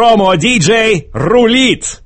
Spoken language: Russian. Промо-диджей рулит!